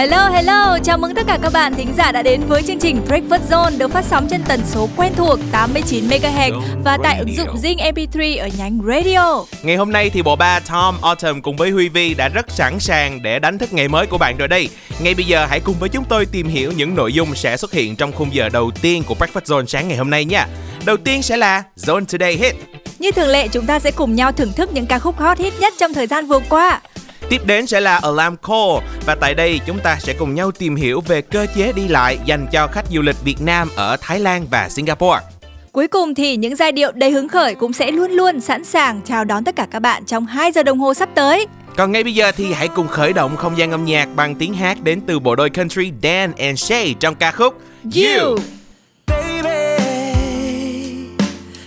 Hello, hello, chào mừng tất cả các bạn thính giả đã đến với chương trình Breakfast Zone được phát sóng trên tần số quen thuộc 89MHz và tại ứng dụng Zing mp3 ở nhánh Radio. Ngày hôm nay thì bộ ba Tom, Autumn cùng với Huy Vi đã rất sẵn sàng để đánh thức ngày mới của bạn rồi đây. Ngay bây giờ hãy cùng với chúng tôi tìm hiểu những nội dung sẽ xuất hiện trong khung giờ đầu tiên của Breakfast Zone sáng ngày hôm nay nha. Đầu tiên sẽ là Zone Today Hit. Như thường lệ chúng ta sẽ cùng nhau thưởng thức những ca khúc hot hit nhất trong thời gian vừa qua. Tiếp đến sẽ là Alarm Call và tại đây chúng ta sẽ cùng nhau tìm hiểu về cơ chế đi lại dành cho khách du lịch Việt Nam ở Thái Lan và Singapore. Cuối cùng thì những giai điệu đầy hứng khởi cũng sẽ luôn luôn sẵn sàng chào đón tất cả các bạn trong 2 giờ đồng hồ sắp tới. Còn ngay bây giờ thì hãy cùng khởi động không gian âm nhạc bằng tiếng hát đến từ bộ đôi country Dan and Shay trong ca khúc You. Baby,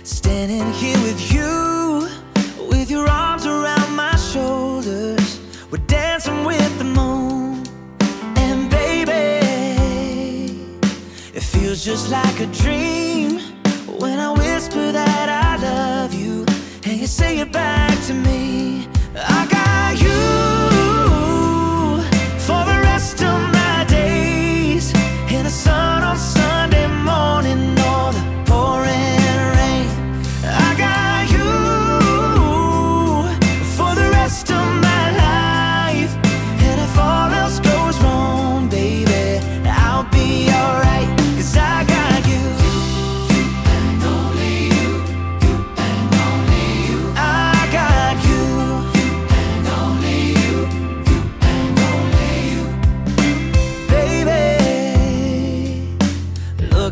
standing here with you, with your arms around my shoulders. We're dancing with the moon, and baby, it feels just like a dream when I whisper that I love you, and you say it back to me. I got you for the rest of my days, in the sun on Sunday morning or the pouring rain. I got you for the rest of my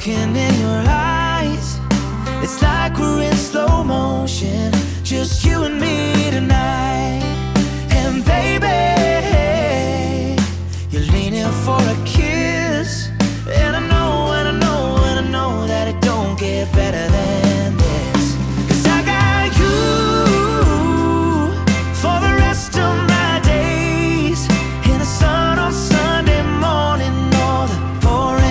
looking in your eyes, it's like we're in slow motion, just you and me tonight. And baby, you're leaning for a kiss, and I know, and I know, and I know that it don't get better than this. 'Cause I got you for the rest of my days, in the sun on Sunday morning or the pouring.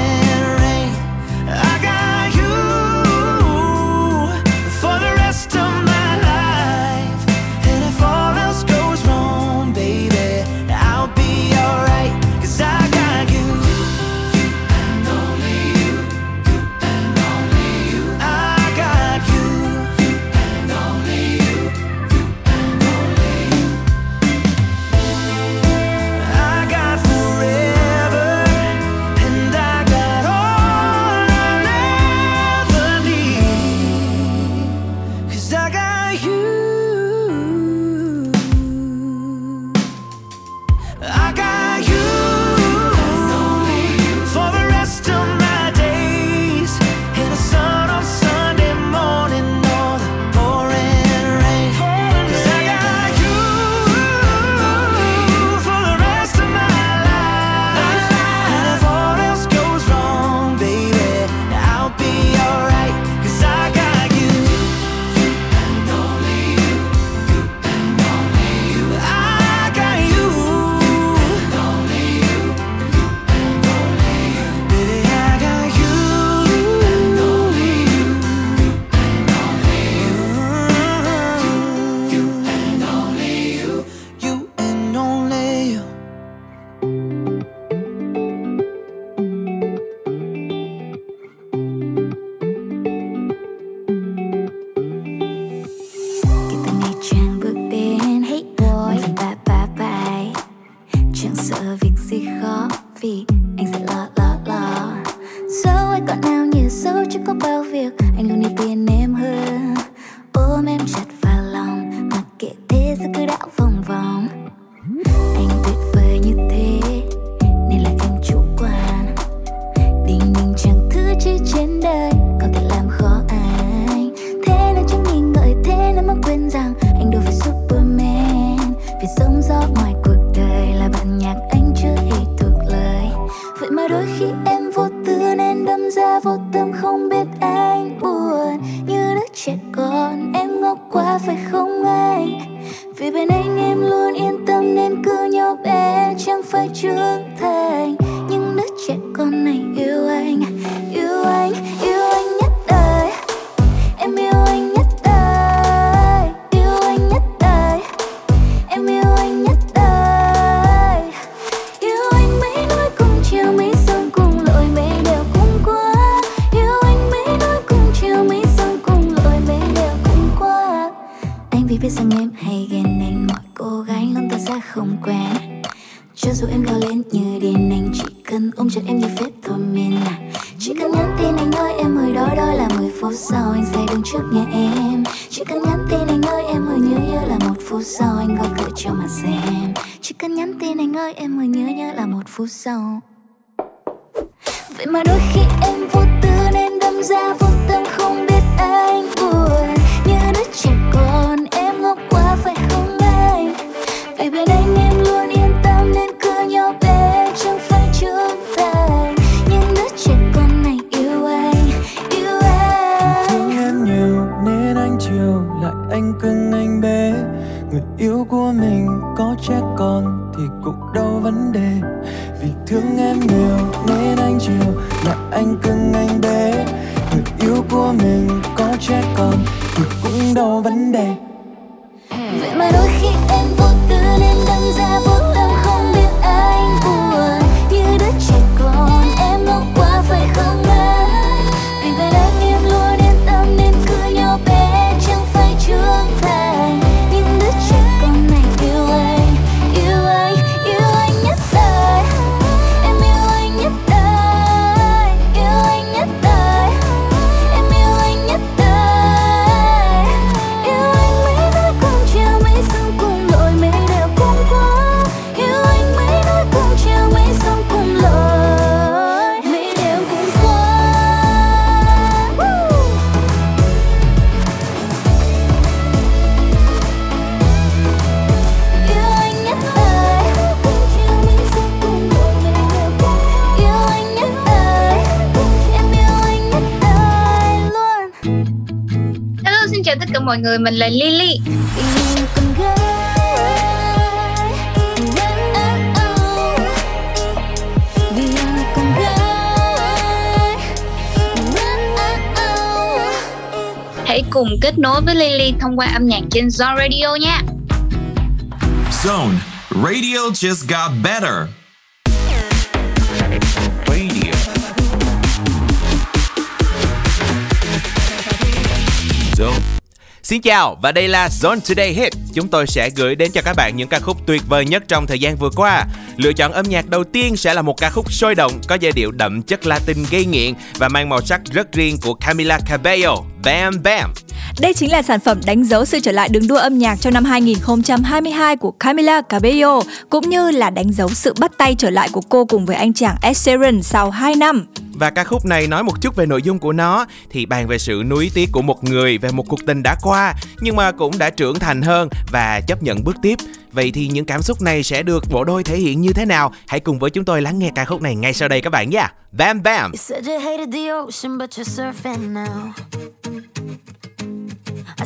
Anh mới nói ra không quen. Cho dù em gào lên như điên, anh chỉ cần ôm chặt em như phép thôi miên à. Chỉ cần nhắn tin anh nói em ơi đói, đó là 10 phút sau anh sẽ đứng trước nhà em. Chỉ cần nhắn tin anh nói em ơi nhớ là 1 phút sau anh gọi cửa cho mà xem. Chỉ cần nhắn tin anh ơi em ơi nhớ là 1 phút sau. Vậy mà đôi khi em vô tư nên đâm ra vô tâm, không biết anh buồn. Như đứa trẻ con em ngốc quá phải không anh? Vì bên anh em luôn yên tâm nên cứ nhau bé chẳng phải trưởng thành. Nhưng đứa trẻ con này yêu anh, yêu anh. Thương em nhiều nên anh chiều lại anh cưng anh bé. Người yêu của mình có trẻ con thì cũng đâu vấn đề. Vì thương em nhiều nên anh chiều lại anh cưng anh bé. Người yêu của mình có trẻ con thì cũng đâu vấn đề. Vậy mà đôi khi em vô tư nên đâm ra vô tâm, không biết anh buồn. Như đứa trẻ con em ngốc quá phải không anh? Vì bên anh em luôn yên tâm nên cứ nhau bé chẳng phải trưởng thành. Nhưng đứa trẻ con này yêu anh, yêu anh, yêu anh nhất đời. Em yêu anh nhất đời, yêu anh nhất đời. Em yêu anh nhất đời. Yêu anh mấy đứa con treo mấy sông cùng lội mấy đều cũng quá. Yêu anh mấy đứa con treo mấy sông cùng lội mấy đều cũng quá. Yêu anh nhất đời, yêu anh nhất đời, em yêu anh nhất đời luôn. Hello, xin chào tất cả mọi người, mình là Lily. Yêu con gái, vì em là con gái. Hãy cùng kết nối với Lily thông qua âm nhạc trên Zone Radio nha. Zone Radio just got better. Radio. Zone. Xin chào và đây là Zone Today Hit. Chúng tôi sẽ gửi đến cho các bạn những ca khúc tuyệt vời nhất trong thời gian vừa qua. Lựa chọn âm nhạc đầu tiên sẽ là một ca khúc sôi động, có giai điệu đậm chất Latin gây nghiện và mang màu sắc rất riêng của Camila Cabello, Bam Bam. Đây chính là sản phẩm đánh dấu sự trở lại đường đua âm nhạc trong năm 2022 của Camila Cabello, cũng như là đánh dấu sự bắt tay trở lại của cô cùng với anh chàng Ed Sheeran sau 2 năm. Và ca khúc này nói một chút về nội dung của nó thì bàn về sự nuối tiếc của một người về một cuộc tình đã qua, nhưng mà cũng đã trưởng thành hơn và chấp nhận bước tiếp. Vậy thì những cảm xúc này sẽ được bộ đôi thể hiện như thế nào? Hãy cùng với chúng tôi lắng nghe ca khúc này ngay sau đây các bạn nhé. Bam Bam. I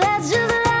that's just life.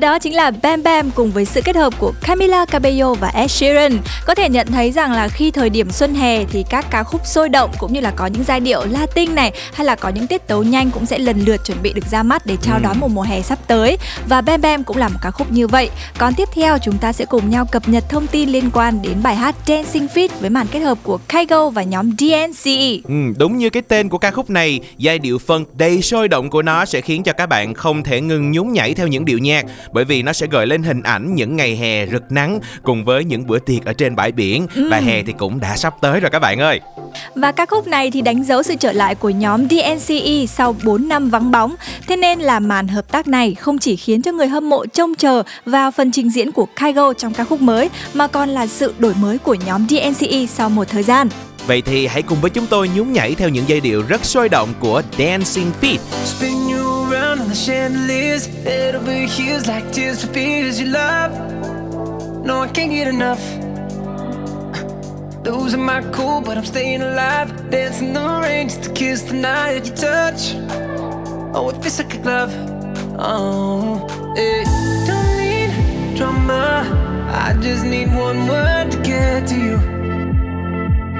đó chính là BAM BAM cùng với sự kết hợp của Camila Cabello và Ed Sheeran. Có thể nhận thấy rằng là khi thời điểm xuân hè thì các ca khúc sôi động cũng như là có những giai điệu Latin này hay là có những tiết tấu nhanh cũng sẽ lần lượt chuẩn bị được ra mắt để chào đón một mùa hè sắp tới, và BAM BAM cũng là một ca khúc như vậy. Còn tiếp theo chúng ta sẽ cùng nhau cập nhật thông tin liên quan đến bài hát Dancing Feet với màn kết hợp của Kaigo và nhóm DNCE. Đúng như cái tên của ca khúc này, giai điệu funk đầy sôi động của nó sẽ khiến cho các bạn không thể ngừng nhún nhảy theo những điệu nhạc, bởi vì nó sẽ gợi lên hình ảnh những ngày hè rực nắng cùng với những bữa tiệc ở trên bãi biển. Và hè thì cũng đã sắp tới rồi các bạn ơi. Và ca khúc này thì đánh dấu sự trở lại của nhóm DNCE sau 4 năm vắng bóng. Thế nên là màn hợp tác này không chỉ khiến cho người hâm mộ trông chờ vào phần trình diễn của Kaigo trong ca khúc mới, mà còn là sự đổi mới của nhóm DNCE sau một thời gian. Vậy thì hãy cùng với chúng tôi nhún nhảy theo những giai điệu rất sôi động của Dancing Feet. On the chandeliers, it'll be hues like tears for fears you love. No, I can't get enough. Losing my cool, but I'm staying alive. Dancing in the rain just to kiss the night that you touch. Oh, it feels like a glove. Oh, it don't need drama. I just need one word to get to you.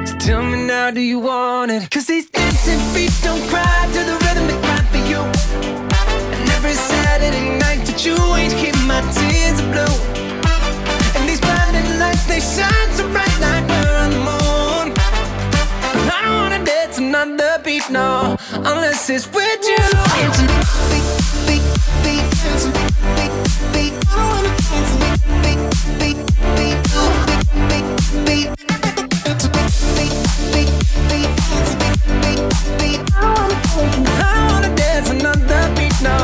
So tell me now, do you want it? 'Cause these dancing feet don't cry to the rhythm they cry for you. Every Saturday night that you ain't keep my tears are blue. And these blinding lights, they shine so bright like we're on the moon. I don't wanna dance another beat, no, unless it's with you. Dancing feet, feet, feet, dancing feet, feet. I don't wanna dance feet, feet, feet, feet, feet, feet. Dancing feet, feet, feet, dancing feet, feet, feet. I don't wanna dance another beat, no.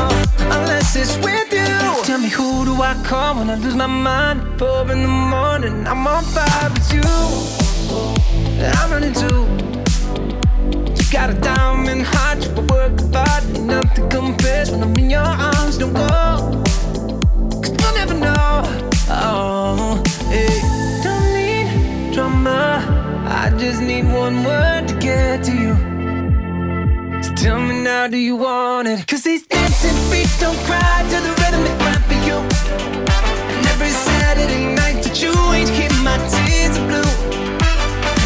Unless it's with you. Tell me who do I call when I lose my mind? 4 in the morning, I'm on fire with you. I'm running too. You got a diamond heart, you work hard, nothing compares when I'm in your arms. Don't go, 'cause you'll never know. Oh, hey. Don't need drama. I just need one word to get to you. Tell me now, do you want it? 'Cause these dancing feet don't cry to the rhythm they cry for you. And every Saturday night that you ain't keep my tears are blue.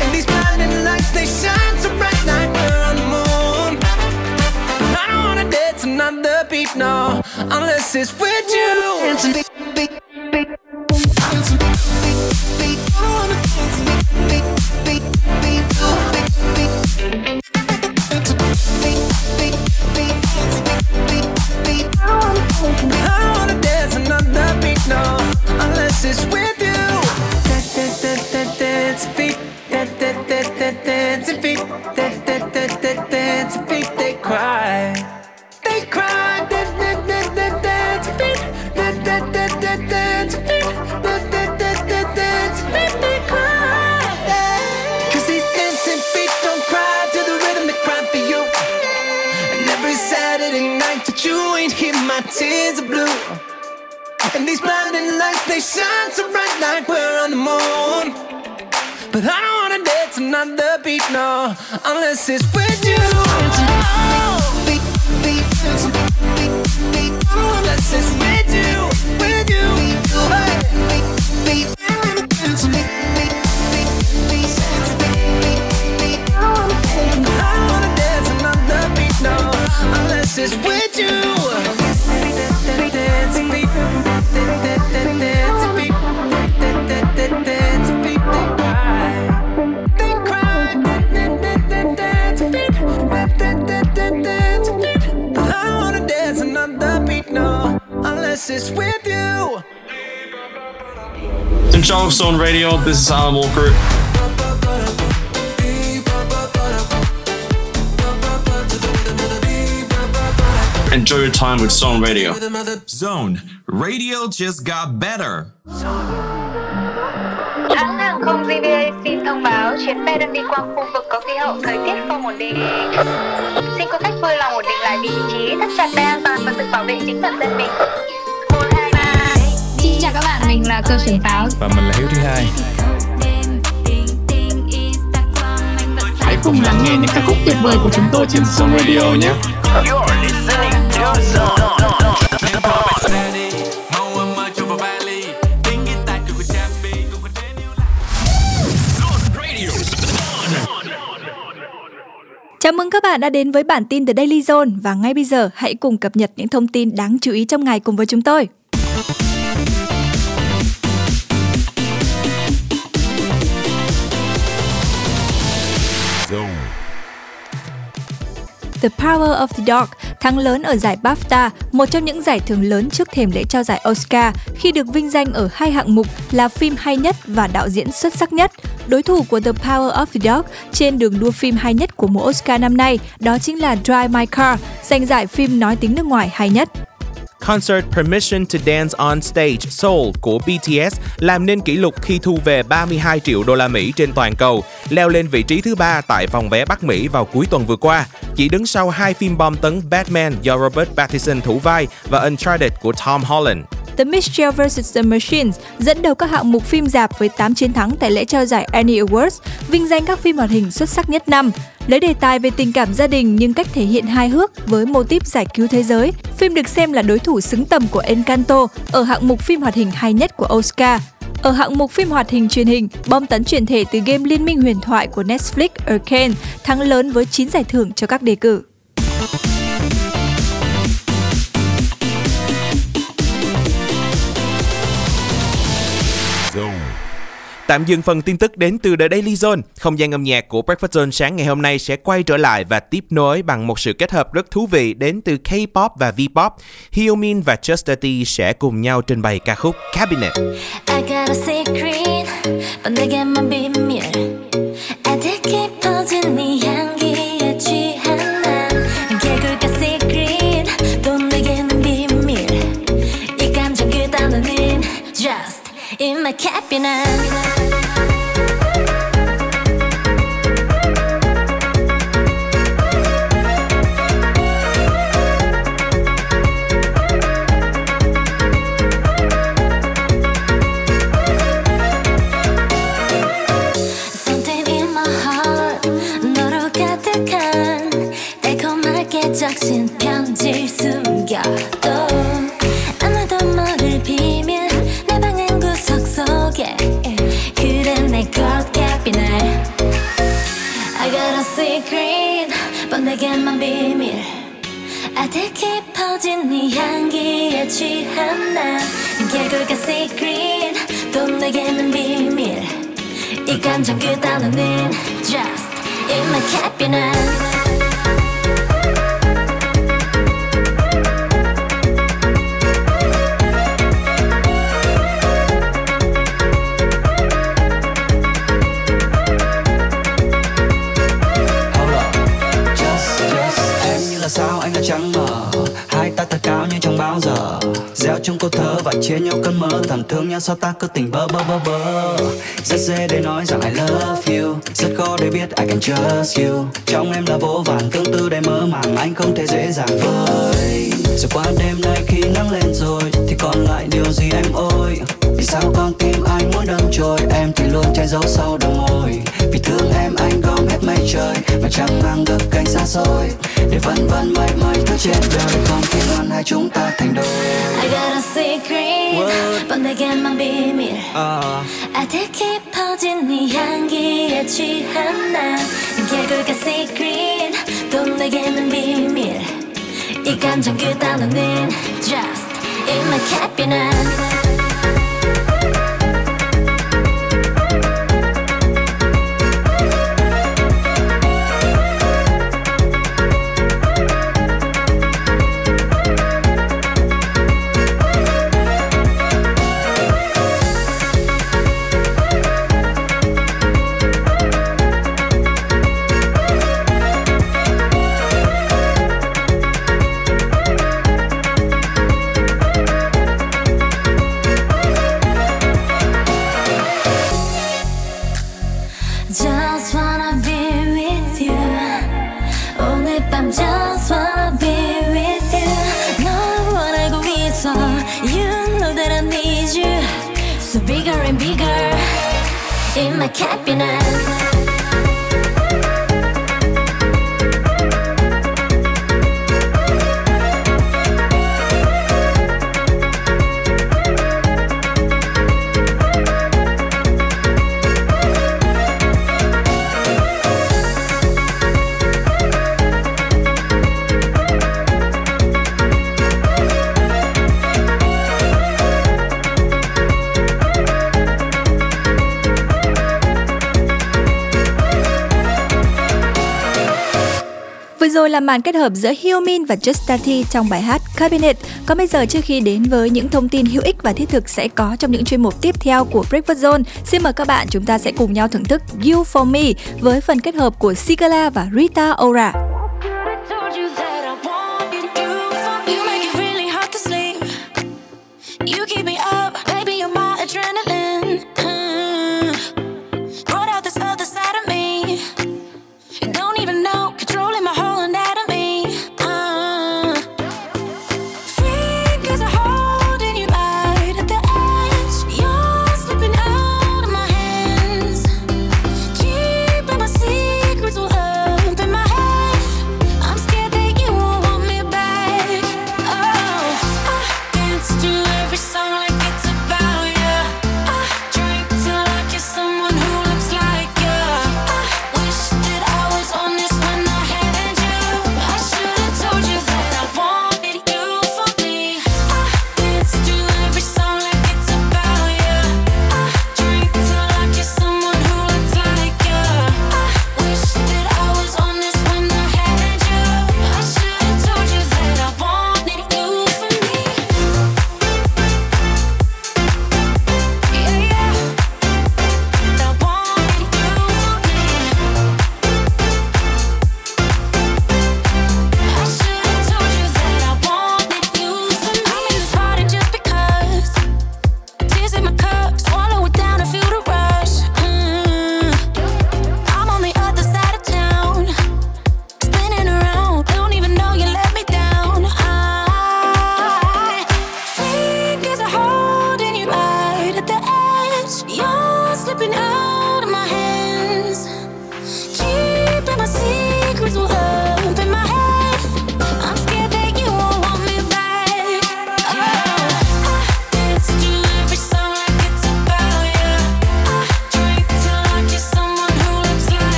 And these blinding lights, they shine so bright like we're on the moon. I don't wanna dance another beat, no, unless it's with you. Dancing feet, feet, feet, dancing feet, feet, feet. I don't wanna dance feet, feet, feet, feet, feet, feet. I don't wanna dance another beat, no, unless it's with you. Dancing feet, dancing feet, dancing feet, they cry, they cry. Dancing feet, dancing feet, dancing feet, they cry. 'Cause these dancing feet don't cry to the rhythm they cry for you. And every Saturday night that you ain't here, my tears are blue. And these blinding lights, they shine so bright like we're on the moon. But I don't wanna dance another beat, no, unless it's with you. Beat, beat, beat, beat, unless it's with you, with you. Beat, beat, beat, I don't wanna dance another beat, no, unless it's with you. Zone Stone Radio, this is Alan Walker. Enjoy your time with Zone Radio. Zone Radio just got better. Hãng hàng không JBA xin thông báo chuyến bay đang đi qua khu vực có khí hậu thời tiết không ổn định. Xin quý khách vui lòng ổn định lại vị trí, thắt chặt dây an toàn và tự bảo vệ chính bản thân mình. Xin chào các bạn, mình là Cơ Xuân Pháo. Và mình là Hiếu Thứ Hai. Hãy cùng lắng nghe những ca khúc tuyệt vời của chúng tôi trên Zone Radio nhé. Chào mừng các bạn đã đến với bản tin The Daily Zone và ngay bây giờ hãy cùng cập nhật những thông tin đáng chú ý trong ngày cùng với chúng tôi. The Power of the Dog thắng lớn ở giải BAFTA, một trong những giải thưởng lớn trước thềm lễ trao giải Oscar, khi được vinh danh ở hai hạng mục là phim hay nhất và đạo diễn xuất sắc nhất. Đối thủ của The Power of the Dog trên đường đua phim hay nhất của mùa Oscar năm nay đó chính là Drive My Car, giành giải phim nói tiếng nước ngoài hay nhất. Concert Permission to Dance on Stage Seoul của BTS làm nên kỷ lục khi thu về 32 triệu đô la Mỹ trên toàn cầu, leo lên vị trí thứ 3 tại phòng vé Bắc Mỹ vào cuối tuần vừa qua, chỉ đứng sau hai phim bom tấn Batman do Robert Pattinson thủ vai và Uncharted của Tom Holland. The Mitchell vs. The Machines dẫn đầu các hạng mục phim rạp với 8 chiến thắng tại lễ trao giải Annie Awards, vinh danh các phim hoạt hình xuất sắc nhất năm. Lấy đề tài về tình cảm gia đình nhưng cách thể hiện hài hước với mô típ giải cứu thế giới, phim được xem là đối thủ xứng tầm của Encanto ở hạng mục phim hoạt hình hay nhất của Oscar. Ở hạng mục phim hoạt hình truyền hình, bom tấn chuyển thể từ game Liên minh huyền thoại của Netflix Arcane thắng lớn với 9 giải thưởng cho các đề cử. Tạm dừng phần tin tức đến từ The Daily Zone. Không gian âm nhạc của Breakfast Zone sáng ngày hôm nay sẽ quay trở lại và tiếp nối bằng một sự kết hợp rất thú vị đến từ K-pop và V-pop. Hyomin và Chastity sẽ cùng nhau trình bày ca khúc Cabinet. In my cabinet. Something in my heart 너로 가득한 달콤하게 적신 편지를 숨겨둬 아무도 모를 비밀 속에 그래 내 것 cabinet I got a secret but 내게만 비밀 아득히 퍼진 네 향기에 취한 난 결국 a secret 또 내게는 비밀 이 감정 그다음은 just in my cabinet trắng mờ hai ta thật cao như trong bao giờ gieo trong câu thơ và chia nhau cơn mơ thầm thương nhau sao ta cứ tình bơ bơ bơ bơ rất dễ để nói rằng I love you rất khó để biết I can trust you trong em là vô vàn tương tư để mơ màng anh không thể dễ dàng với rồi qua đêm nay khi nắng lên rồi thì còn lại điều gì em ơi vì sao con tim anh muốn đâm trôi em thì luôn che giấu sau đầu môi vì thương em anh gom hết mây trời mà chẳng mang được cánh xa xôi để vẫn vẫn mãi mãi tới trên đời không thể ngăn hai chúng ta thành đôi. I got a secret, but 내게만 비밀. 아득히 퍼진 네 향기에 취한 난 결국 a secret, 또 내게는 비밀. 이 감정 그 단어는 just in my cabinet. Vừa rồi là màn kết hợp giữa Min và Justati trong bài hát Cabinet. Còn bây giờ, trước khi đến với những thông tin hữu ích và thiết thực sẽ có trong những chuyên mục tiếp theo của Breakfast Zone, xin mời các bạn chúng ta sẽ cùng nhau thưởng thức You For Me với phần kết hợp của Sigala và Rita Ora.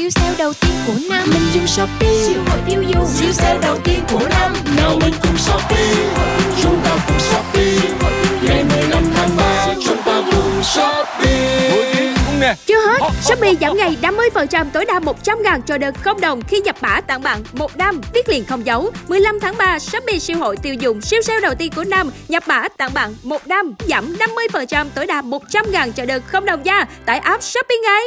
Siêu sale đầu tiên của năm, mình dùng Shopee. Siêu hội tiêu dùng. Siêu sale đầu tiên của năm, nào mình cùng Shopee. Chúng ta cùng Shopee. Ngày 15 tháng 3, chúng ta cùng Shopee. Chưa hết, Shopee giảm ngày 50%, tối đa 100.000 cho đơn không đồng khi nhập mã tặng bạn 1 năm. Viết liền không dấu. 15 tháng 3, Shopee siêu hội tiêu dùng, siêu sale đầu tiên của năm, nhập mã tặng bạn 1 năm, giảm 50%, tối đa 100.000 cho đơn không đồng nha. Tải app Shopee ngay.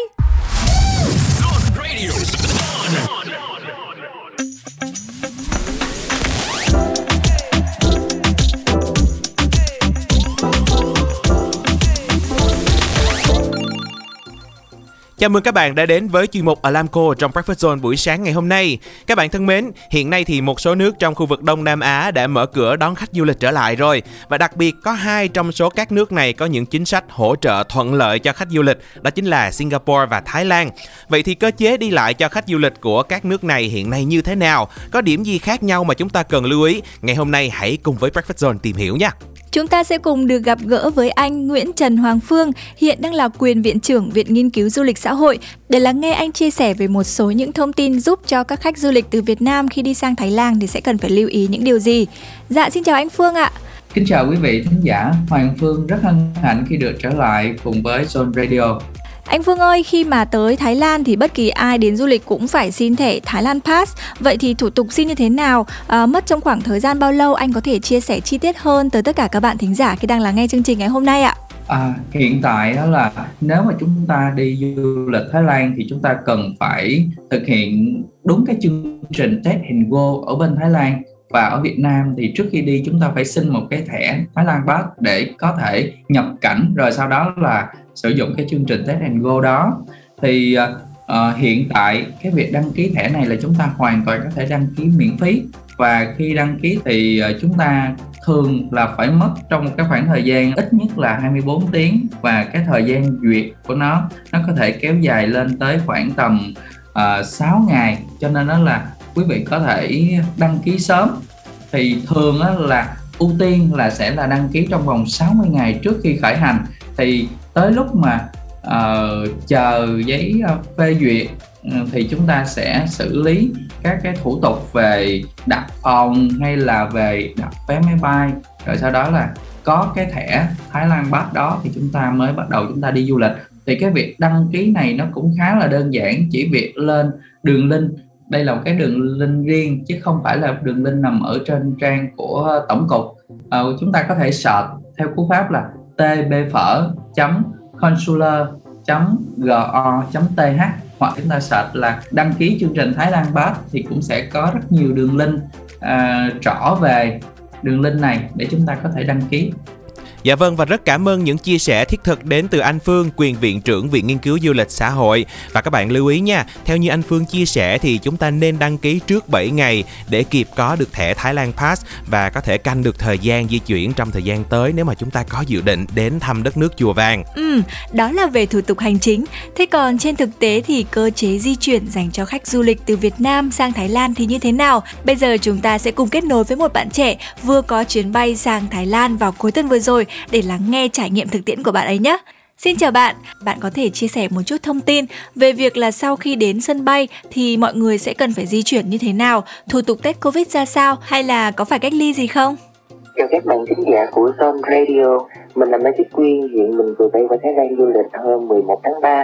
Chào mừng các bạn đã đến với chuyên mục Alarm Call trong Breakfast Zone buổi sáng ngày hôm nay. Các bạn thân mến, hiện nay thì một số nước trong khu vực Đông Nam Á đã mở cửa đón khách du lịch trở lại rồi. Và đặc biệt có 2 trong số các nước này có những chính sách hỗ trợ thuận lợi cho khách du lịch, đó chính là Singapore và Thái Lan. Vậy thì cơ chế đi lại cho khách du lịch của các nước này hiện nay như thế nào? Có điểm gì khác nhau mà chúng ta cần lưu ý? Ngày hôm nay hãy cùng với Breakfast Zone tìm hiểu nha. Chúng ta sẽ cùng được gặp gỡ với anh Nguyễn Trần Hoàng Phương, hiện đang là quyền viện trưởng Viện Nghiên cứu Du lịch Xã hội, để lắng nghe anh chia sẻ về một số những thông tin giúp cho các khách du lịch từ Việt Nam khi đi sang Thái Lan thì sẽ cần phải lưu ý những điều gì. Dạ, xin chào anh Phương ạ. Kính chào quý vị khán giả, Hoàng Phương rất hân hạnh khi được trở lại cùng với Zone Radio. Anh Phương ơi, khi mà tới Thái Lan thì bất kỳ ai đến du lịch cũng phải xin thẻ Thái Lan Pass. Vậy thì thủ tục xin như thế nào? Mất trong khoảng thời gian bao lâu? Anh có thể chia sẻ chi tiết hơn tới tất cả các bạn thính giả khi đang lắng nghe chương trình ngày hôm nay ạ. Hiện tại đó là nếu mà chúng ta đi du lịch Thái Lan thì chúng ta cần phải thực hiện đúng cái chương trình Test and Go ở bên Thái Lan. Và ở Việt Nam thì trước khi đi chúng ta phải xin một cái thẻ Thái Lan Pass để có thể nhập cảnh, rồi sau đó là sử dụng cái chương trình Test and Go đó. Thì hiện tại cái việc đăng ký thẻ này là chúng ta hoàn toàn có thể đăng ký miễn phí. Và khi đăng ký thì chúng ta thường là phải mất trong một cái khoảng thời gian ít nhất là 24 tiếng. Và cái thời gian duyệt của nó có thể kéo dài lên tới khoảng tầm 6 ngày. Cho nên đó là quý vị có thể đăng ký sớm. Thì thường là ưu tiên là sẽ là đăng ký trong vòng 60 ngày trước khi khởi hành. Thì tới lúc mà chờ giấy phê duyệt thì chúng ta sẽ xử lý các cái thủ tục về đặt phòng hay là về đặt vé máy bay, rồi sau đó là có cái thẻ Thái Lan Pass đó thì chúng ta mới bắt đầu chúng ta đi du lịch. Thì cái việc đăng ký này nó cũng khá là đơn giản, chỉ việc lên đường link, đây là một cái đường link riêng chứ không phải là đường link nằm ở trên trang của tổng cục. Chúng ta có thể search theo cú pháp là tbphở.consular.go.th hoặc chúng ta search là đăng ký chương trình Thái Lan Pass thì cũng sẽ có rất nhiều đường link rõ về đường link này để chúng ta có thể đăng ký. Dạ vâng, và rất cảm ơn những chia sẻ thiết thực đến từ anh Phương, quyền viện trưởng Viện Nghiên cứu Du lịch Xã hội. Và các bạn lưu ý nha, theo như anh Phương chia sẻ thì chúng ta nên đăng ký trước 7 ngày để kịp có được thẻ Thái Lan Pass và có thể canh được thời gian di chuyển trong thời gian tới nếu mà chúng ta có dự định đến thăm đất nước Chùa Vàng. Đó là về thủ tục hành chính. Thế còn trên thực tế thì cơ chế di chuyển dành cho khách du lịch từ Việt Nam sang Thái Lan thì như thế nào? Bây giờ chúng ta sẽ cùng kết nối với một bạn trẻ vừa có chuyến bay sang Thái Lan vào cuối tuần vừa rồi để lắng nghe trải nghiệm thực tiễn của bạn ấy nhé. Xin chào bạn, bạn có thể chia sẻ một chút thông tin về việc là sau khi đến sân bay thì mọi người sẽ cần phải di chuyển như thế nào, thủ tục Tết Covid ra sao hay là có phải cách ly gì không? Chào các bạn khán giả của Zone Radio, mình là Mai Thị Quyên, hiện mình vừa bay qua Thái Lan du lịch hôm 11 tháng 3.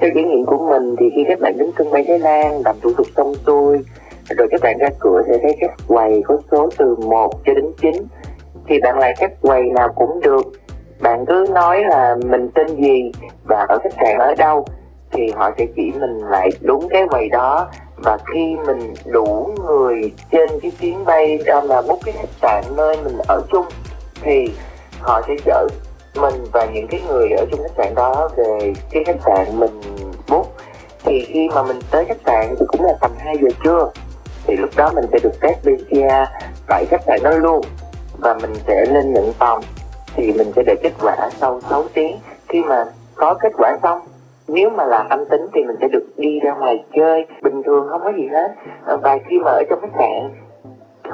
Theo trải nghiệm của mình thì khi các bạn đến sân bay Thái Lan làm thủ tục xong xuôi, rồi các bạn ra cửa sẽ thấy các quầy có số từ 1 cho đến 9. Thì bạn lại các quầy nào cũng được, bạn cứ nói là mình tên gì và ở khách sạn ở đâu thì họ sẽ chỉ mình lại đúng cái quầy đó. Và khi mình đủ người trên cái chuyến bay đó là book cái khách sạn nơi mình ở chung thì họ sẽ chở mình và những cái người ở chung khách sạn đó về cái khách sạn mình book. Thì khi mà mình tới khách sạn thì cũng là tầm 2 giờ trưa thì lúc đó mình sẽ được test PCR tại khách sạn đó luôn và mình sẽ lên nhận phòng. Thì mình sẽ để kết quả sau 6 tiếng. Khi mà có kết quả xong, nếu mà là âm tính thì mình sẽ được đi ra ngoài chơi bình thường, không có gì hết. Và khi mà ở trong khách sạn,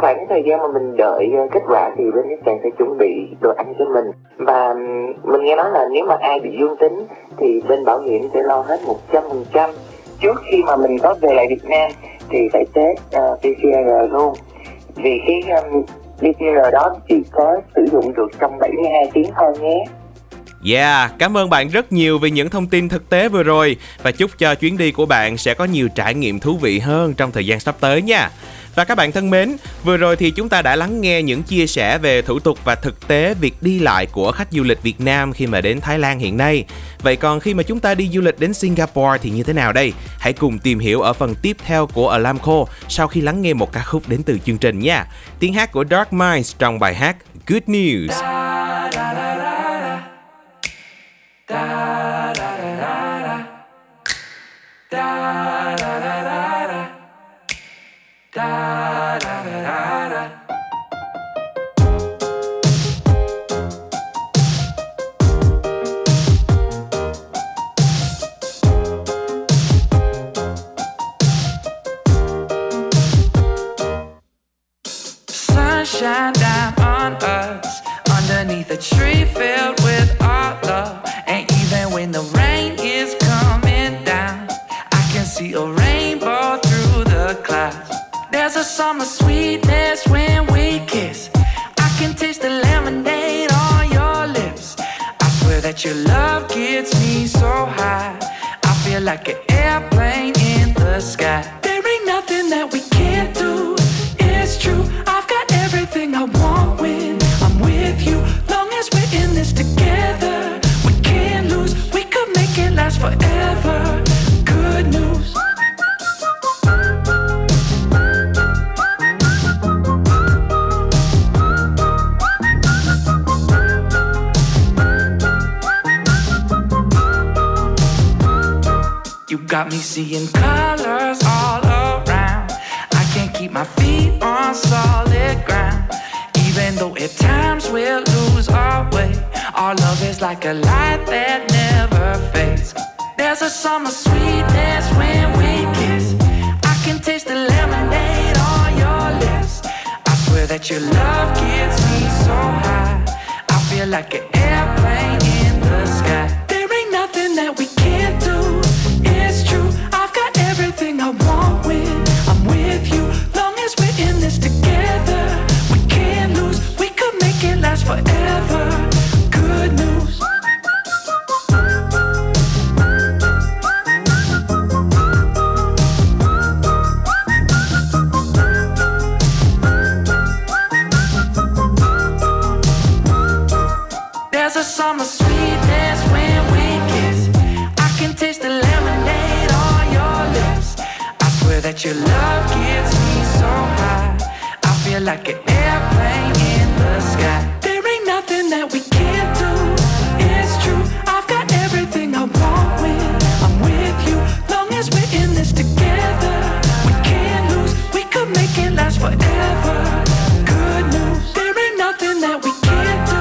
khoảng thời gian mà mình đợi kết quả thì bên khách sạn sẽ chuẩn bị đồ ăn cho mình. Và mình nghe nói là nếu mà ai bị dương tính thì bên bảo hiểm sẽ lo hết 100% trước khi mà mình có về lại Việt Nam thì phải test PCR luôn. Vì cái BTL đó chỉ có sử dụng được trong 72 tiếng thôi nhé. Yeah, cảm ơn bạn rất nhiều vì những thông tin thực tế vừa rồi và chúc cho chuyến đi của bạn sẽ có nhiều trải nghiệm thú vị hơn trong thời gian sắp tới nha. Và các bạn thân mến, vừa rồi thì chúng ta đã lắng nghe những chia sẻ về thủ tục và thực tế việc đi lại của khách du lịch Việt Nam khi mà đến Thái Lan hiện nay. Vậy còn khi mà chúng ta đi du lịch đến Singapore thì như thế nào đây? Hãy cùng tìm hiểu ở phần tiếp theo của Alarm Call sau khi lắng nghe một ca khúc đến từ chương trình nha. Tiếng hát của Dark Minds trong bài hát Good News. Da, da, da, da, da, da, da, da. Da, da, da, da, da. Sunshine down on us underneath a tree filled with our love. And even when the rain is coming down, I can see a rainbow through the clouds. There's a summer sweetness when we kiss. I can taste the lemonade on your lips. I swear that your love gets me so high. I feel like an airplane in the sky. There ain't nothing that we can't do, it's true. I've got everything I want when I'm with you. Long as we're in this together, You got me seeing colors all around. I can't keep my feet on solid ground. Even though at times we'll lose our way, our love is like a light that never fades. There's a summer sweetness when we kiss. I can taste the lemonade on your lips. I swear that your love gets me so high. I feel like an airplane in the sky. There ain't nothing that we can't do. It's true, I've got everything I want when I'm with you. Long as we're in this together, we can't lose. We could make it last forever. Good news. There's a summer sweetness when we kiss. I can taste the lemonade on your lips. I swear that your love gets me so high. I feel like an airplane in the sky. There ain't nothing that we can't do. It's true, I've got everything I want when I'm with you. Long as we're in this together, we can't lose. We could make it last forever. Good news. There ain't nothing that we can't do.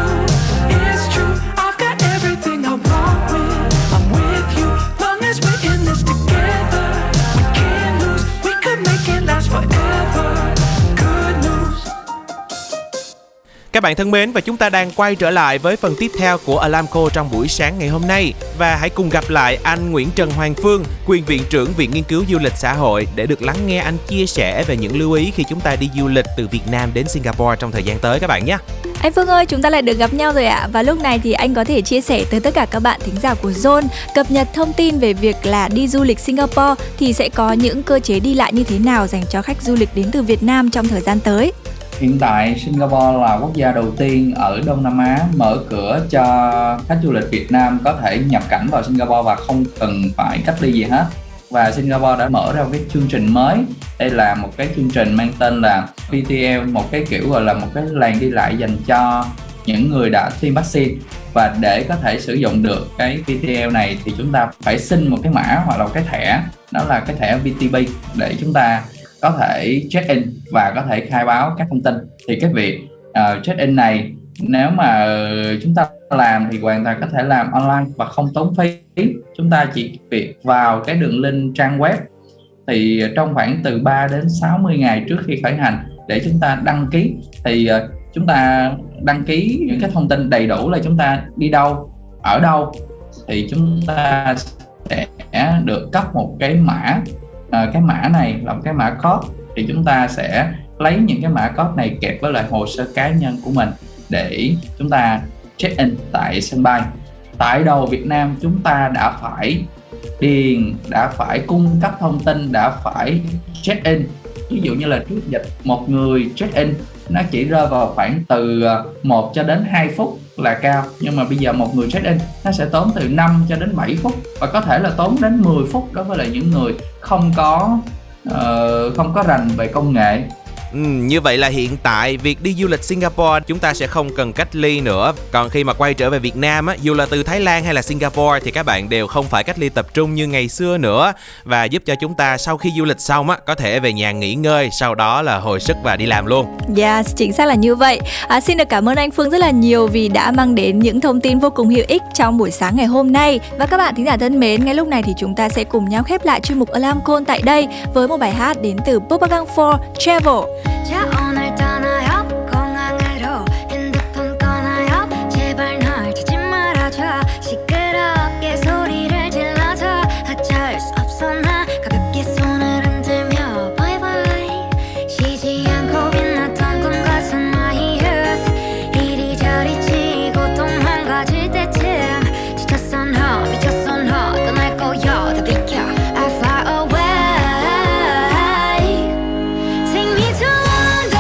Các bạn thân mến, và chúng ta đang quay trở lại với phần tiếp theo của Alarm Call trong buổi sáng ngày hôm nay. Và hãy cùng gặp lại anh Nguyễn Trần Hoàng Phương, quyền viện trưởng Viện Nghiên cứu Du lịch Xã hội, để được lắng nghe anh chia sẻ về những lưu ý khi chúng ta đi du lịch từ Việt Nam đến Singapore trong thời gian tới các bạn nhé. Anh Phương ơi, chúng ta lại được gặp nhau rồi ạ. Và lúc này thì anh có thể chia sẻ tới tất cả các bạn thính giả của Zone cập nhật thông tin về việc là đi du lịch Singapore thì sẽ có những cơ chế đi lại như thế nào dành cho khách du lịch đến từ Việt Nam trong thời gian tới. Hiện tại Singapore là quốc gia đầu tiên ở Đông Nam Á mở cửa cho khách du lịch Việt Nam có thể nhập cảnh vào Singapore và không cần phải cách ly gì hết. Và Singapore đã mở ra một cái chương trình mới. Đây là một cái chương trình mang tên là VTL, một cái kiểu gọi là một cái làn đi lại dành cho những người đã tiêm vaccine. Và để có thể sử dụng được cái VTL này thì chúng ta phải xin một cái mã hoặc là một cái thẻ, đó là cái thẻ VTB, để chúng ta có thể check-in và có thể khai báo các thông tin. Thì cái việc check-in này nếu mà chúng ta làm thì hoàn toàn có thể làm online và không tốn phí. Chúng ta chỉ việc vào cái đường link trang web, thì trong khoảng từ 3 đến 60 ngày trước khi khởi hành để chúng ta đăng ký, thì chúng ta đăng ký những cái thông tin đầy đủ là chúng ta đi đâu, ở đâu, thì chúng ta sẽ được cấp một cái mã. Cái mã này là một cái mã code, thì chúng ta sẽ lấy những cái mã code này kẹp với lại hồ sơ cá nhân của mình để chúng ta check-in tại sân bay. Tại đầu Việt Nam chúng ta đã phải điền, đã phải cung cấp thông tin, đã phải check-in. Ví dụ như là trước dịch, một người check-in nó chỉ rơi vào khoảng từ 1 cho đến 2 phút là cao. Nhưng mà bây giờ một người check-in nó sẽ tốn từ 5 cho đến 7 phút, và có thể là tốn đến 10 phút đối với lại những người không có rành về công nghệ. Như vậy là hiện tại việc đi du lịch Singapore chúng ta sẽ không cần cách ly nữa. Còn khi mà quay trở về Việt Nam á, dù là từ Thái Lan hay là Singapore thì các bạn đều không phải cách ly tập trung như ngày xưa nữa, và giúp cho chúng ta sau khi du lịch xong á, có thể về nhà nghỉ ngơi, sau đó là hồi sức và đi làm luôn. Yes, chính xác là như vậy. Xin được cảm ơn anh Phương rất là nhiều vì đã mang đến những thông tin vô cùng hữu ích trong buổi sáng ngày hôm nay. Và các bạn thính giả thân mến, ngay lúc này thì chúng ta sẽ cùng nhau khép lại chuyên mục Alarm Call tại đây với một bài hát đến từ Bubblegum 4 Travel. 자 오늘 떠나요 공항으로 핸드폰 꺼나요 제발 날 찾지 말아줘 시끄럽게 소리를 질러줘 하차할 수 없어 나 가볍게 손을 흔들며 bye bye 쉬지 않고 빛났던 꿈 같은 my youth 이리저리 치고 또 망가질 때쯤 지쳤어 너 미쳤어 너 떠날 거야 다 비켜 I fly away. Take me to London.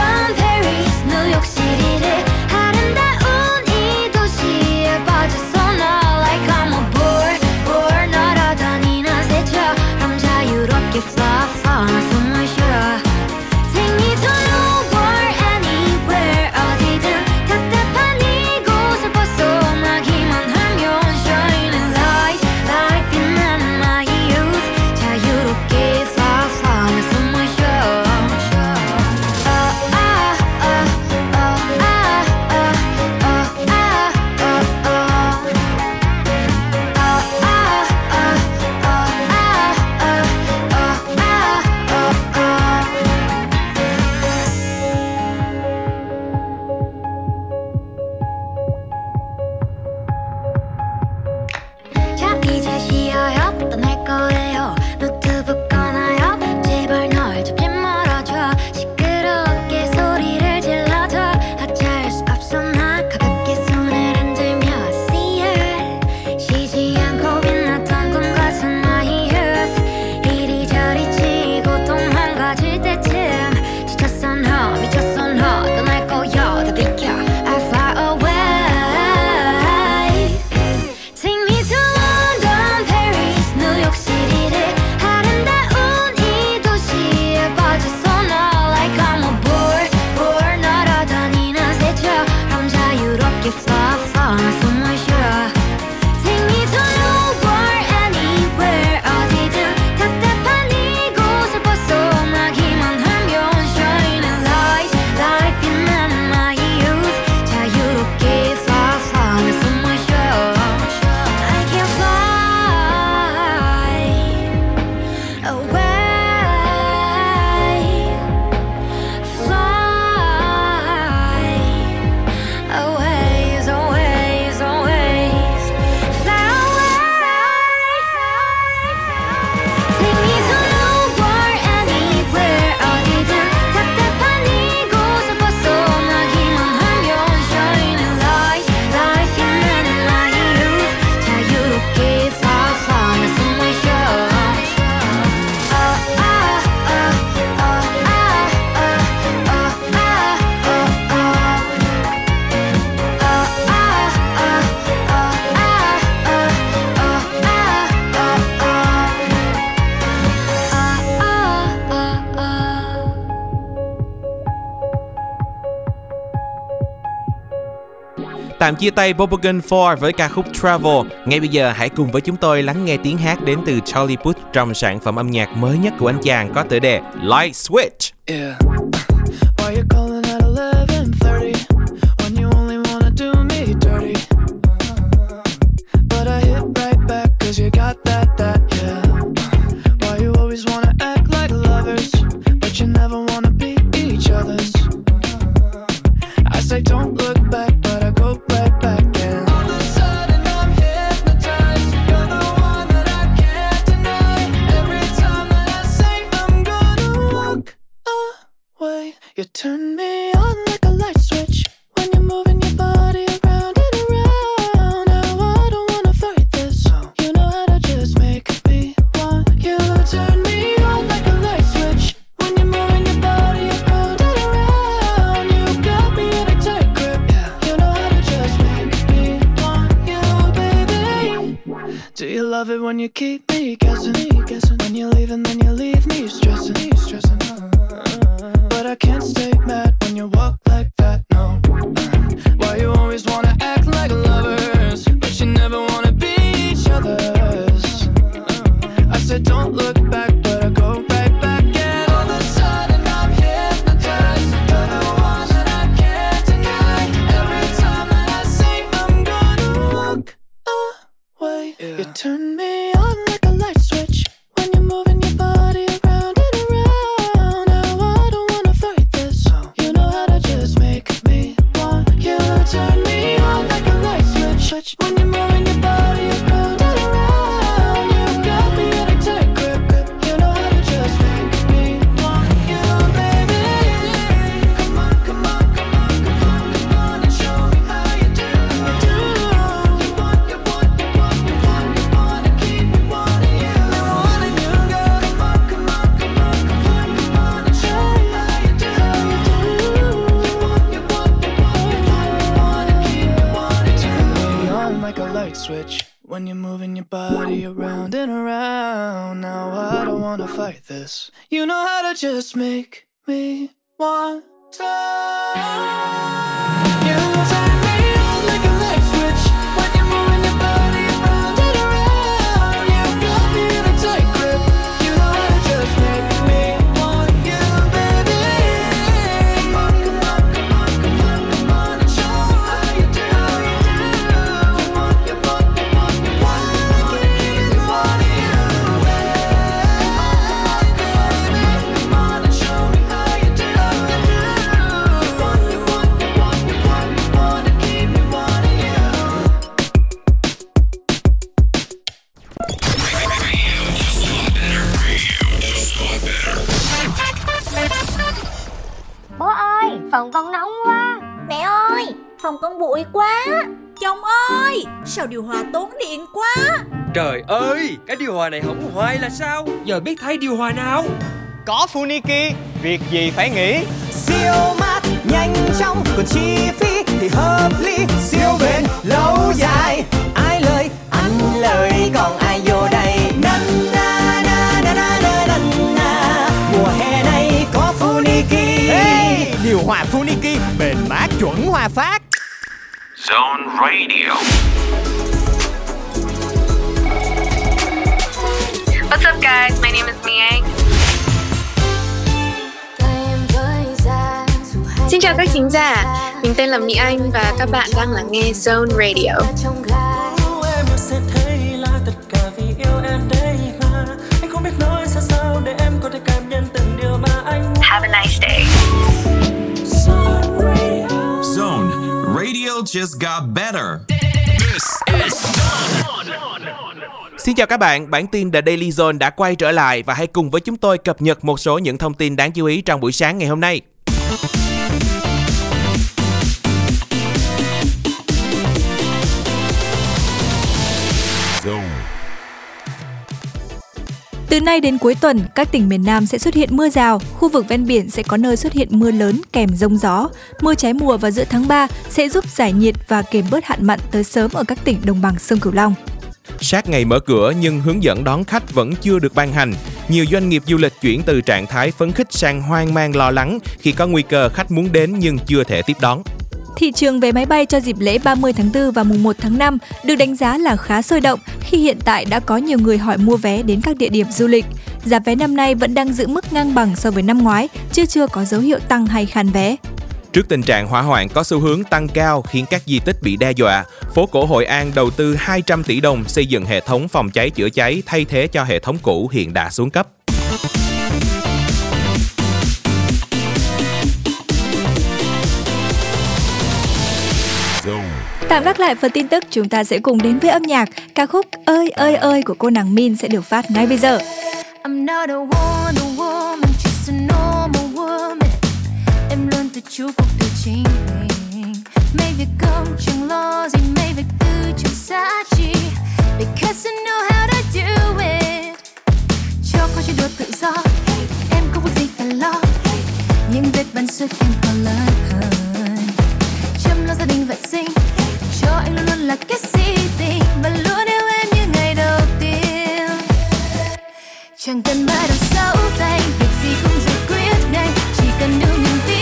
Phạm chia tay Bobogan 4 với ca khúc Travel. Ngay bây giờ hãy cùng với chúng tôi lắng nghe tiếng hát đến từ Charlie Puth trong sản phẩm âm nhạc mới nhất của anh chàng có tựa đề Light Switch. You turn me on like a light switch when you're moving your body around and around. Now I don't wanna fight this. You know how to just make me want you. Turn me on like a light switch when you're moving your body around and around. You got me in a tight grip. You know how to just make me want you, baby. Do you love it when you keep me guessing? When you leave and then you leave me stressing. But I can't stay mad when you walk like that, no. Why you always wanna act like lovers, but you never wanna be each other's? I said don't look back, but I go right back. And all of a sudden I'm hypnotized. You're the one that I can't deny. Every time that I say I'm gonna walk away, you turn me on like a light switch when you're moving your body around. Turn me on like a light switch when you're moving your body around and around. You got me in a tight grip. You know how to just make me want you, baby. Come on, come on, come on, come on, come on and show me how you do. You want, you want, you want, you want, you want to keep me wanting you. I wanna do, girl. Come on, come on, come on, come on, come on and show me how you do. You want, you want, you want, you want. Like a light switch when you're moving your body around and around. Now I don't wanna fight this. You know how to just make me want to. You turn me on like a light switch when you're moving your body around and around. You got me in a tight grip. You know how to just make me want you, baby. Come on, come on, come on, come on, come on and show me how you do. Bố ơi, phòng con nóng quá. Mẹ ơi, phòng con bụi quá. Chồng ơi, sao điều hòa tốn điện quá. Trời ơi, cái điều hòa này hỏng hoài là sao? Giờ biết thay điều hòa nào. Có Funiki, việc gì phải nghĩ. Siêu mát, nhanh chóng, còn chi phí thì hợp lý. Siêu bền, lâu dài, ai lời, ăn lời, còn ai vô đây. Năn na na na na na na na. Mùa hè này có Funiki. Hey, điều hòa Funiki, bền mát chuẩn hòa phát. Zone Radio. What's up guys? My name is Mia. Xin chào các khán giả, mình tên là Mỹ Anh và các bạn đang lắng nghe Zone Radio. Have a nice day. Radio just got better. This is Xin chào các bạn, bản tin The Daily Zone đã quay trở lại và hãy cùng với chúng tôi cập nhật một số những thông tin đáng chú ý trong buổi sáng ngày hôm nay. Từ nay đến cuối tuần, các tỉnh miền Nam sẽ xuất hiện mưa rào, khu vực ven biển sẽ có nơi xuất hiện mưa lớn kèm dông gió. Mưa trái mùa vào giữa tháng 3 sẽ giúp giải nhiệt và kềm bớt hạn mặn tới sớm ở các tỉnh đồng bằng sông Cửu Long. Sát ngày mở cửa nhưng hướng dẫn đón khách vẫn chưa được ban hành. Nhiều doanh nghiệp du lịch chuyển từ trạng thái phấn khích sang hoang mang lo lắng khi có nguy cơ khách muốn đến nhưng chưa thể tiếp đón. Thị trường vé máy bay cho dịp lễ 30 tháng 4 và mùng 1 tháng 5 được đánh giá là khá sôi động khi hiện tại đã có nhiều người hỏi mua vé đến các địa điểm du lịch. Giá vé năm nay vẫn đang giữ mức ngang bằng so với năm ngoái, chưa có dấu hiệu tăng hay khan vé. Trước tình trạng hỏa hoạn có xu hướng tăng cao khiến các di tích bị đe dọa, phố cổ Hội An đầu tư 200 tỷ đồng xây dựng hệ thống phòng cháy chữa cháy thay thế cho hệ thống cũ hiện đã xuống cấp. Tạm gác lại phần tin tức, chúng ta sẽ cùng đến với âm nhạc. Ca khúc Ơi Ơi Ơi của cô nàng Min sẽ được phát ngay bây giờ. Chú cuộc đời chính mình, mấy việc không chẳng lo gì, mấy việc tư chẳng giá trị, because I know how to do it. Cho con chơi đùa tự do, em không có gì phải lo, những vết bắn xước em còn lớn hơn. Chăm lo gia đình vệ sinh, cho anh luôn luôn là cái gì tình và luôn yêu em như ngày đầu tiên. Chẳng cần ba đằng sau tay, việc gì cũng giải quyết ngay, chỉ cần đưa niềm tin.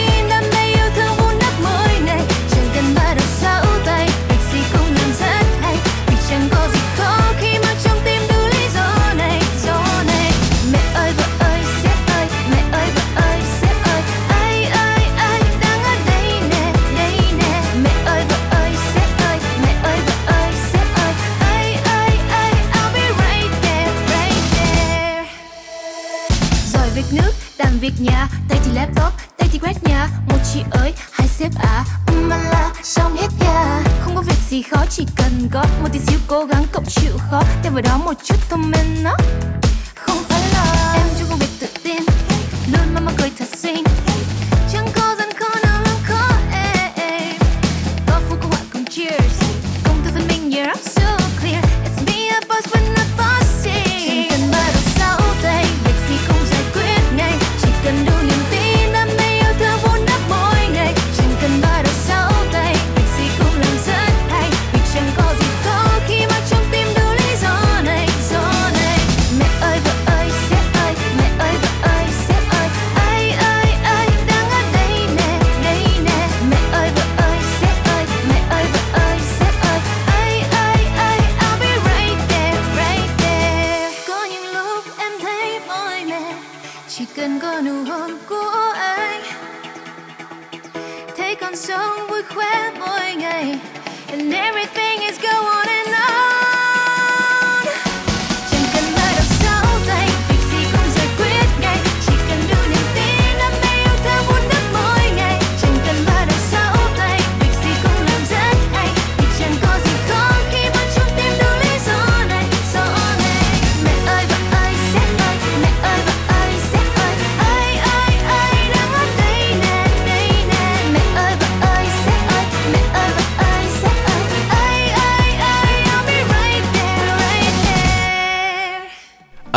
Việc nhà, tay thì laptop, tay thì quét nhà. Một chị ơi, hai sếp à, la, xong hết nhà. Không có việc gì khó, chỉ cần có một tí xíu cố gắng cộng chịu khó, thêm vào đó một chút thông minh đó. Không phải là em chưa công việc tự tin, luôn mama cười thật xinh, chẳng có gian khó nào làm khó em. Có phú có họa cùng cheers, công tư phân minh you're up so clear. It's me a boss when I'm bossy. Chẳng cần ba đầu sáu tay, việc gì không giải quyết ngay. Cần đủ niềm tin, đam mê yêu thương vun đắp mỗi ngày. Chẳng cần ba đầu sáu tay, việc gì cũng làm rất hay. Việc chẳng có gì khó khi mà trong tim đủ lý do này, do này. Mẹ ơi vợ ơi sếp ơi, mẹ ơi vợ ơi sếp ơi, ai ai đang ở đây nè, mẹ ơi vợ ơi sếp ơi, mẹ ơi vợ ơi sếp ơi, ai I'll be right there. Có những lúc em thấy mỏi mệt, chỉ cần có nụ hôn của anh, thấy con sống vui khỏe mỗi ngày, and everything is going on and on. Chẳng cần lời đọc sáu tay, việc gì cũng giải quyết ngay, chỉ cần đủ niềm tin, đam mê yêu thương vun đắp mỗi ngày. Chẳng cần lời đọc sáu tay, việc gì cũng làm rất hay, vì chẳng có gì khó khi mà trong tim đủ lý do này, do này. Mẹ ơi vợ ơi sếp ơi, mẹ ơi vợ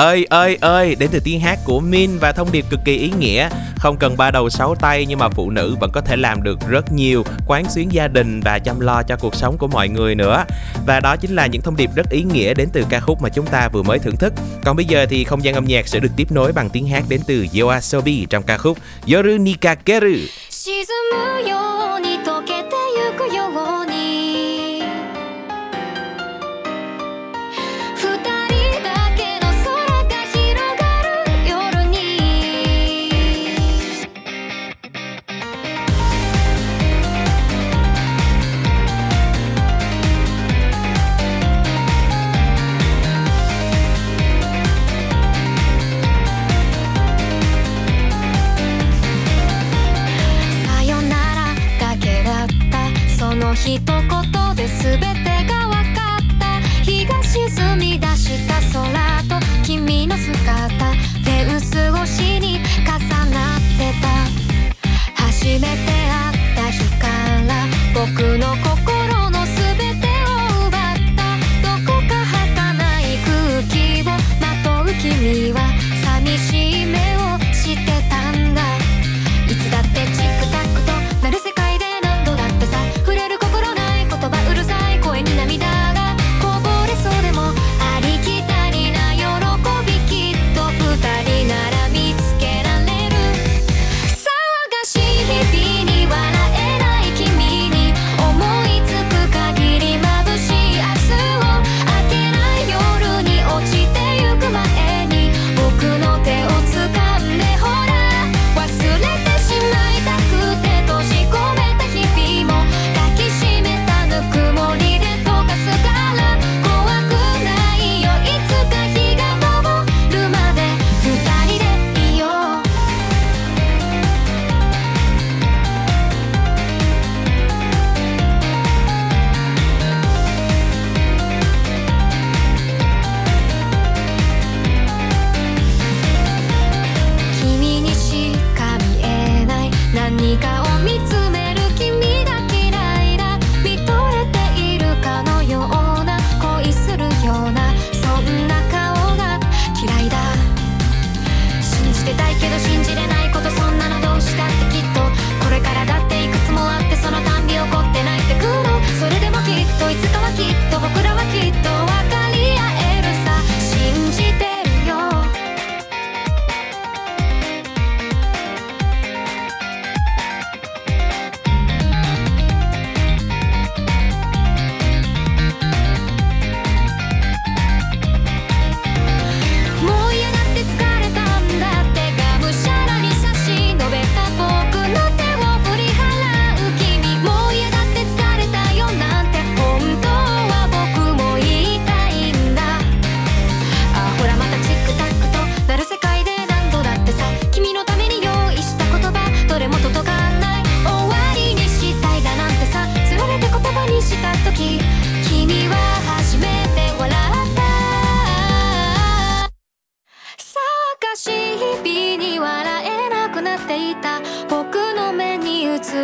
ơi ơi ơi đến từ tiếng hát của Min và thông điệp cực kỳ ý nghĩa. Không cần ba đầu sáu tay nhưng mà phụ nữ vẫn có thể làm được rất nhiều, quán xuyến gia đình và chăm lo cho cuộc sống của mọi người nữa. Và đó chính là những thông điệp rất ý nghĩa đến từ ca khúc mà chúng ta vừa mới thưởng thức. Còn bây giờ thì không gian âm nhạc sẽ được tiếp nối bằng tiếng hát đến từ YOASOBI trong ca khúc Yoru ni Kakeru.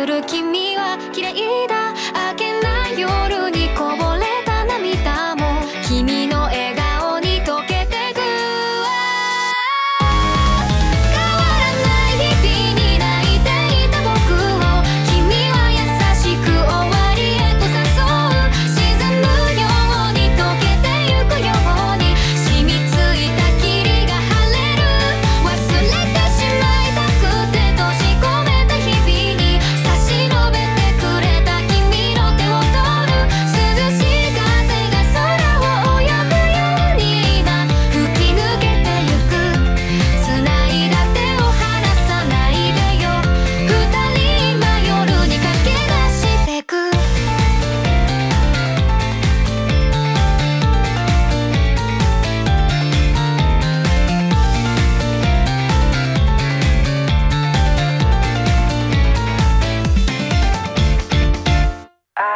する君は嫌いだ明けない夜にこぼれた涙も君の笑顔に溶けてくわ変わらない日々に泣いていた僕を君は優しく終わりへと誘う沈むように溶けてゆくように染みついた霧が晴れる忘れてしまいたくて閉じ込めた日々に差し伸べてくれた君の手を取る涼しい風が空を泳ぐように今吹き抜けてゆく繋いだ手を離さないでよ二人今夜に駆け出してく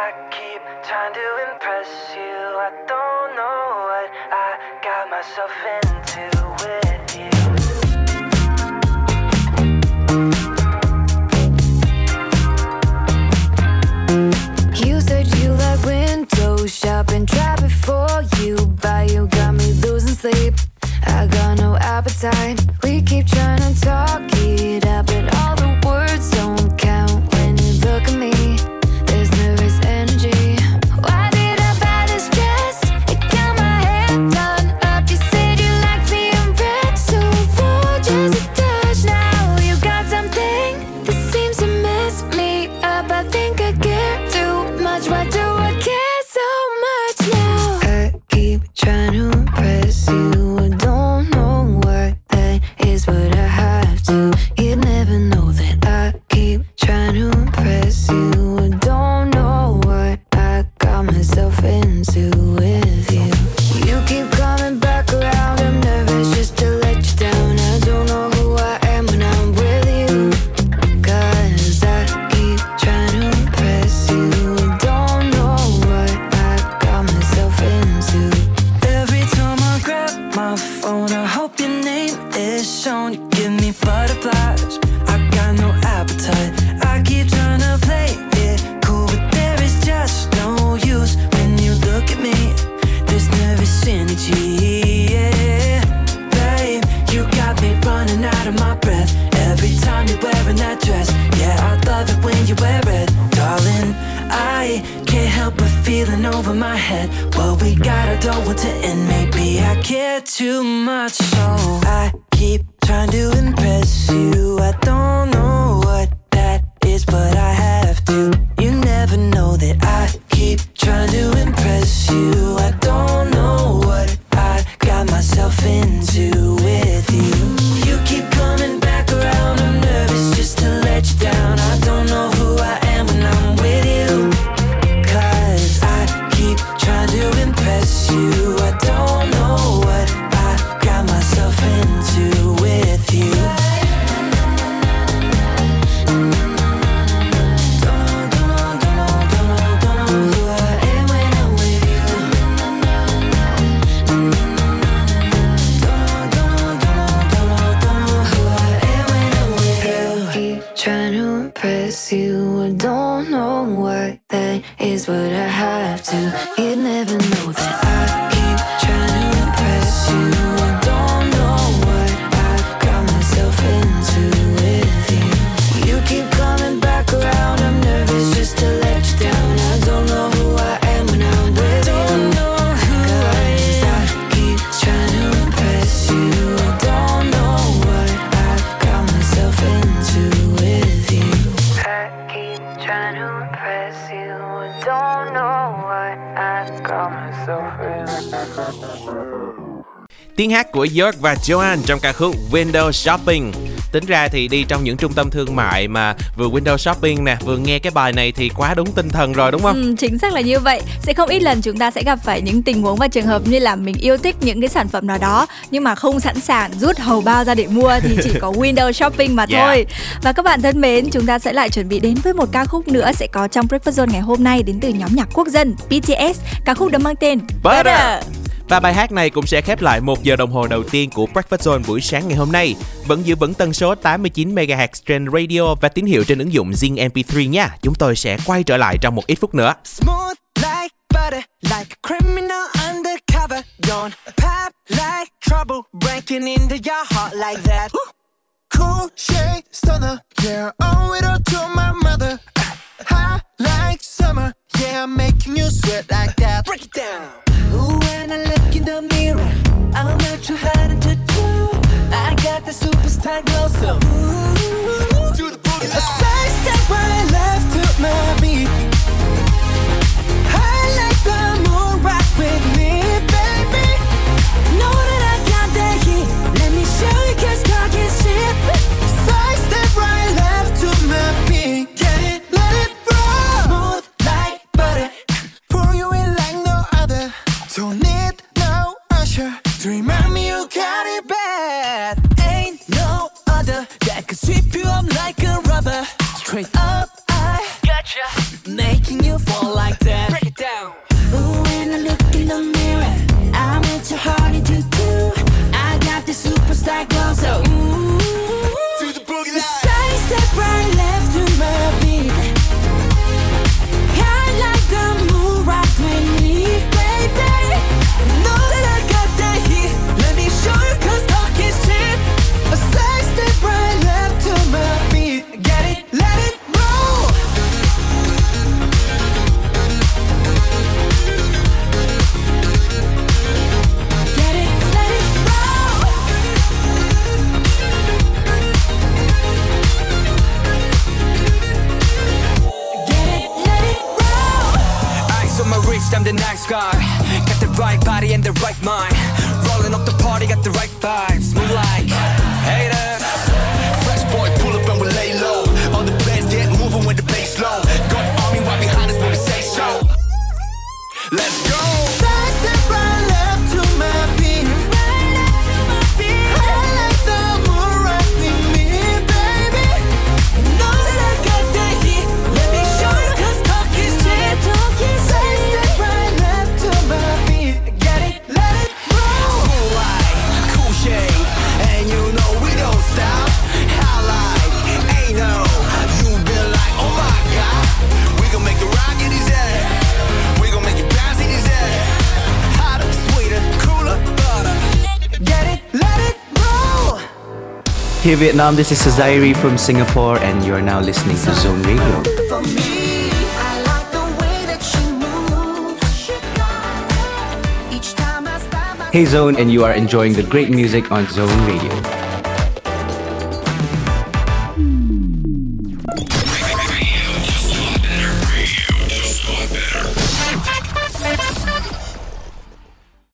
I keep trying to impress you. I don't know what I got myself into with you. You said you like window shopping, try before you buy. You got me losing sleep. I got no appetite. We keep trying to talk it out, but all the words don't count when you look at me. There's nervous energy. Why did I buy this dress? It got my hair done up. You said you liked being red, so raw, just a touch. Now you got something that seems to mess me up. I think I care too much. Why do I care so much now? I keep trying to impress you. I don't know what that is, but I have to. You'd never know that I keep trying to impress you. I don't know what I got myself into with you. You keep coming back around. I'm nervous just to let you down. I don't know who I am when I'm with you. Cause I keep trying to impress you. I don't know what I got myself into. Every time I grab my phone, I hope your name is shown. You give me butterflies. I got no appetite. I keep trying to play it cool, but there is just no use when you look at me. This nervous energy, yeah. Babe, you got me running out of my breath every time you're wearing that dress. Yeah, I love it when you wear it, darling. I can't help but feeling over my head. What we got, I don't want to end. Maybe I care too much, so I keep trying to impress you. I don't know what that is, but I have to. You never know that I keep trying to impress you. I don't know what I got myself into with you. You keep coming back around. I'm nervous just to let you down. I don't know who I am when I'm with you. Cause I keep trying to impress you. I don't know what I got myself into with you. Keep trying to impress you. I don't know what that is, but I have to. You'd never know that I keep trying to impress you. I don't know what I got myself into with you. You keep coming back around. I'm nervous just to let you down. I don't know who I am when I'm with you. Don't know who I am. I keep trying to impress you. I don't know what I got myself into with you. I keep trying to impress you. I don't know what I got myself into. Tiếng hát của York và Joanne trong ca khúc Window Shopping. Tính ra thì đi trong những trung tâm thương mại mà vừa window shopping nè, vừa nghe cái bài này thì quá đúng tinh thần rồi đúng không? Chính xác là như vậy. Sẽ không ít lần chúng ta sẽ gặp phải những tình huống và trường hợp như là mình yêu thích những cái sản phẩm nào đó nhưng mà không sẵn sàng rút hầu bao ra để mua thì chỉ có window shopping mà thôi. Yeah. Và các bạn thân mến, chúng ta sẽ lại chuẩn bị đến với một ca khúc nữa sẽ có trong Breakfast Zone ngày hôm nay đến từ nhóm nhạc quốc dân BTS, ca khúc đó mang tên Butter. Và bài hát này cũng sẽ khép lại 1 giờ đồng hồ đầu tiên của Breakfast Zone buổi sáng ngày hôm nay. Vẫn giữ vững tần số 89 MHz trên radio và tín hiệu trên ứng dụng Zing mp3 nha. Chúng tôi sẽ quay trở lại trong một ít phút nữa. Like a criminal undercover, don't pop like trouble breaking into your heart like that. Cool shade stunner, yeah, owe it all to my mother. Hot like summer, yeah, making you sweat like that. Break it down. Ooh, when I look in the mirror, I'm not too hard to do. I got the superstar glow, so ooh, do the booty. A side step right left to my beat. Straight up, I gotcha, making you fall like that. Break it down. Ooh, when I look in the mirror, I'm not too hard to do. I got the superstar glow, so ooh, do the boogie line. Side step right left to my beat. I like the move right with me, baby. Know that I got that heat. Let me show you 'cause talk is cheap. A side step right left to my beat. Get it? I'm the nice guy, got the right body and the right mind. Rolling up the party, got the right vibes. Move like haters. Fresh boy, pull up and we lay low. All the players get moving with the bass low. Got army right behind us when we say so. Let's go. Side step right left to my beat. Right left to my beat. I like the moon right with me, baby. You know that I got that heat. Let me show you 'cause talk is cheap. Hey Vietnam, this is Zairi from Singapore and you are now listening to Zone Radio. Hey Zone, and you are enjoying the great music on Zone Radio.